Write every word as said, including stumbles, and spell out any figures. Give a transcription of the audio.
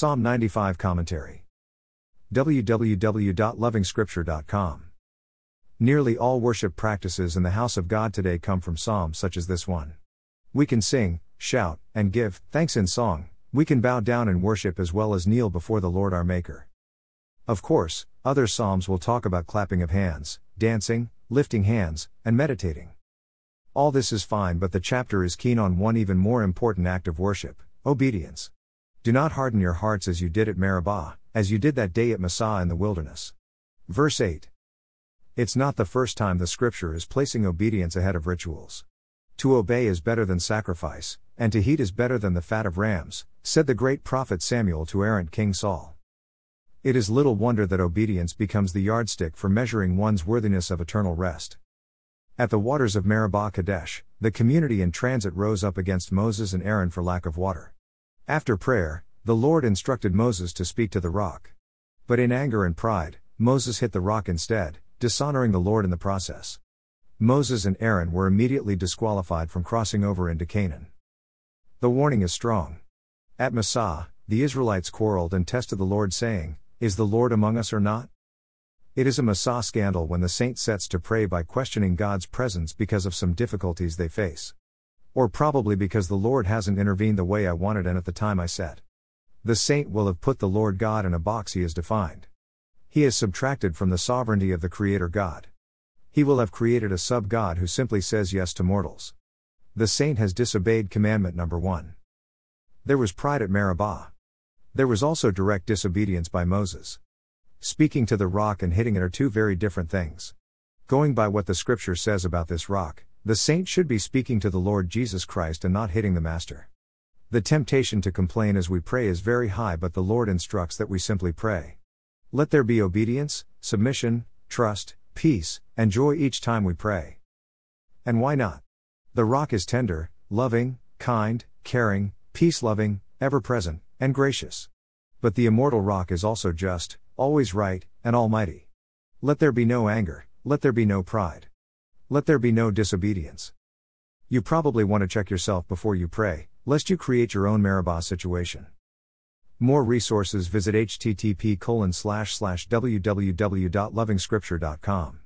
Psalm ninety-five Commentary. w w w dot loving scripture dot com. Nearly all worship practices in the house of God today come from psalms such as this one. We can sing, shout, and give thanks in song. We can bow down and worship as well as kneel before the Lord our Maker. Of course, other psalms will talk about clapping of hands, dancing, lifting hands, and meditating. All this is fine, but the chapter is keen on one even more important act of worship: obedience. Do not harden your hearts as you did at Meribah, as you did that day at Massah in the wilderness. Verse eight. It's not the first time the scripture is placing obedience ahead of rituals. To obey is better than sacrifice, and to heed is better than the fat of rams, said the great prophet Samuel to errant King Saul. It is little wonder that obedience becomes the yardstick for measuring one's worthiness of eternal rest. At the waters of Meribah Kadesh, the community in transit rose up against Moses and Aaron for lack of water. After prayer, the Lord instructed Moses to speak to the rock. But in anger and pride, Moses hit the rock instead, dishonoring the Lord in the process. Moses and Aaron were immediately disqualified from crossing over into Canaan. The warning is strong. At Massah, the Israelites quarreled and tested the Lord, saying, "Is the Lord among us or not?" It is a Massah scandal when the saint sets to pray by questioning God's presence because of some difficulties they face. Or probably because the Lord hasn't intervened the way I wanted and at the time I set. The saint will have put the Lord God in a box he has defined. He has subtracted from the sovereignty of the Creator God. He will have created a sub-God who simply says yes to mortals. The saint has disobeyed commandment number one. There was pride at Meribah. There was also direct disobedience by Moses. Speaking to the rock and hitting it are two very different things. Going by what the scripture says about this rock, the saint should be speaking to the Lord Jesus Christ and not hitting the Master. The temptation to complain as we pray is very high, but the Lord instructs that we simply pray. Let there be obedience, submission, trust, peace, and joy each time we pray. And why not? The rock is tender, loving, kind, caring, peace-loving, ever-present, and gracious. But the immortal rock is also just, always right, and almighty. Let there be no anger, let there be no pride. Let there be no disobedience. You probably want to check yourself before you pray, lest you create your own Meribah situation. More resources, visit h t t p colon slash slash w w w dot loving scripture dot com.